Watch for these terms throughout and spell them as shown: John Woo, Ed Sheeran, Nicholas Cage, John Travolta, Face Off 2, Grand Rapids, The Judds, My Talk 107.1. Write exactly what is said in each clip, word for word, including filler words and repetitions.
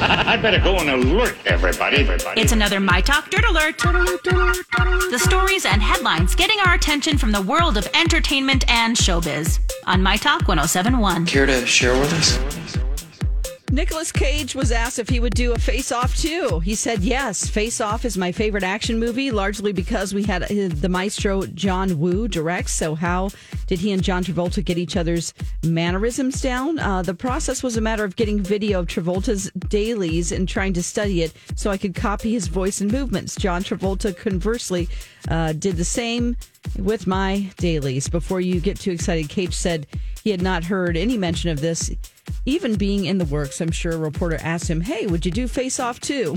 I better go and alert everybody. everybody. It's another My Talk Dirt Alert. The stories and headlines getting our attention from the world of entertainment and showbiz on My Talk one oh seven point one. Care to share with us? Nicholas Cage was asked if he would do a face-off, too. He said, yes, Face-Off is my favorite action movie, largely because we had the maestro John Woo direct. So how did he and John Travolta get each other's mannerisms down? Uh, the process was a matter of getting video of Travolta's dailies and trying to study it so I could copy his voice and movements. John Travolta, conversely, uh, did the same with my dailies. Before you get too excited, Cage said he had not heard any mention of this even being in the works. I'm sure a reporter asked him, hey, would you do Face Off too?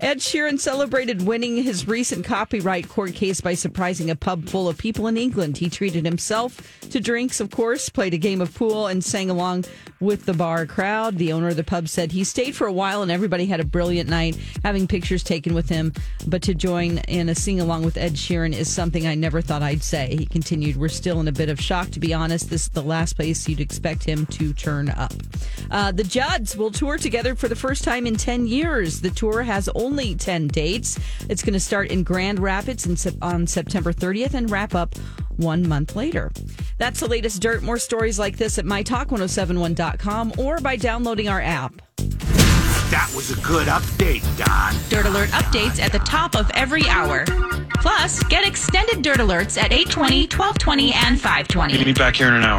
Ed Sheeran celebrated winning his recent copyright court case by surprising a pub full of people in England. He treated himself to drinks, of course, played a game of pool, and sang along with the bar crowd. The owner of the pub said he stayed for a while and everybody had a brilliant night having pictures taken with him. But to join in a sing-along with Ed Sheeran is something I never thought I'd say. He continued, we're still in a bit of shock, to be honest. This is the last place you'd expect him to turn up. Uh, the Judds will tour together for the first time in ten years. The tour has only ten dates. It's going to start in Grand Rapids in, on September thirtieth and wrap up one month later. That's the latest dirt. More stories like this at my talk ten seventy-one dot com or by downloading our app. That was a good update, Don. Dirt Alert updates at the top of every hour. Plus, get extended Dirt Alerts at eight twenty, twelve twenty, and five twenty. Meet me back here in an hour.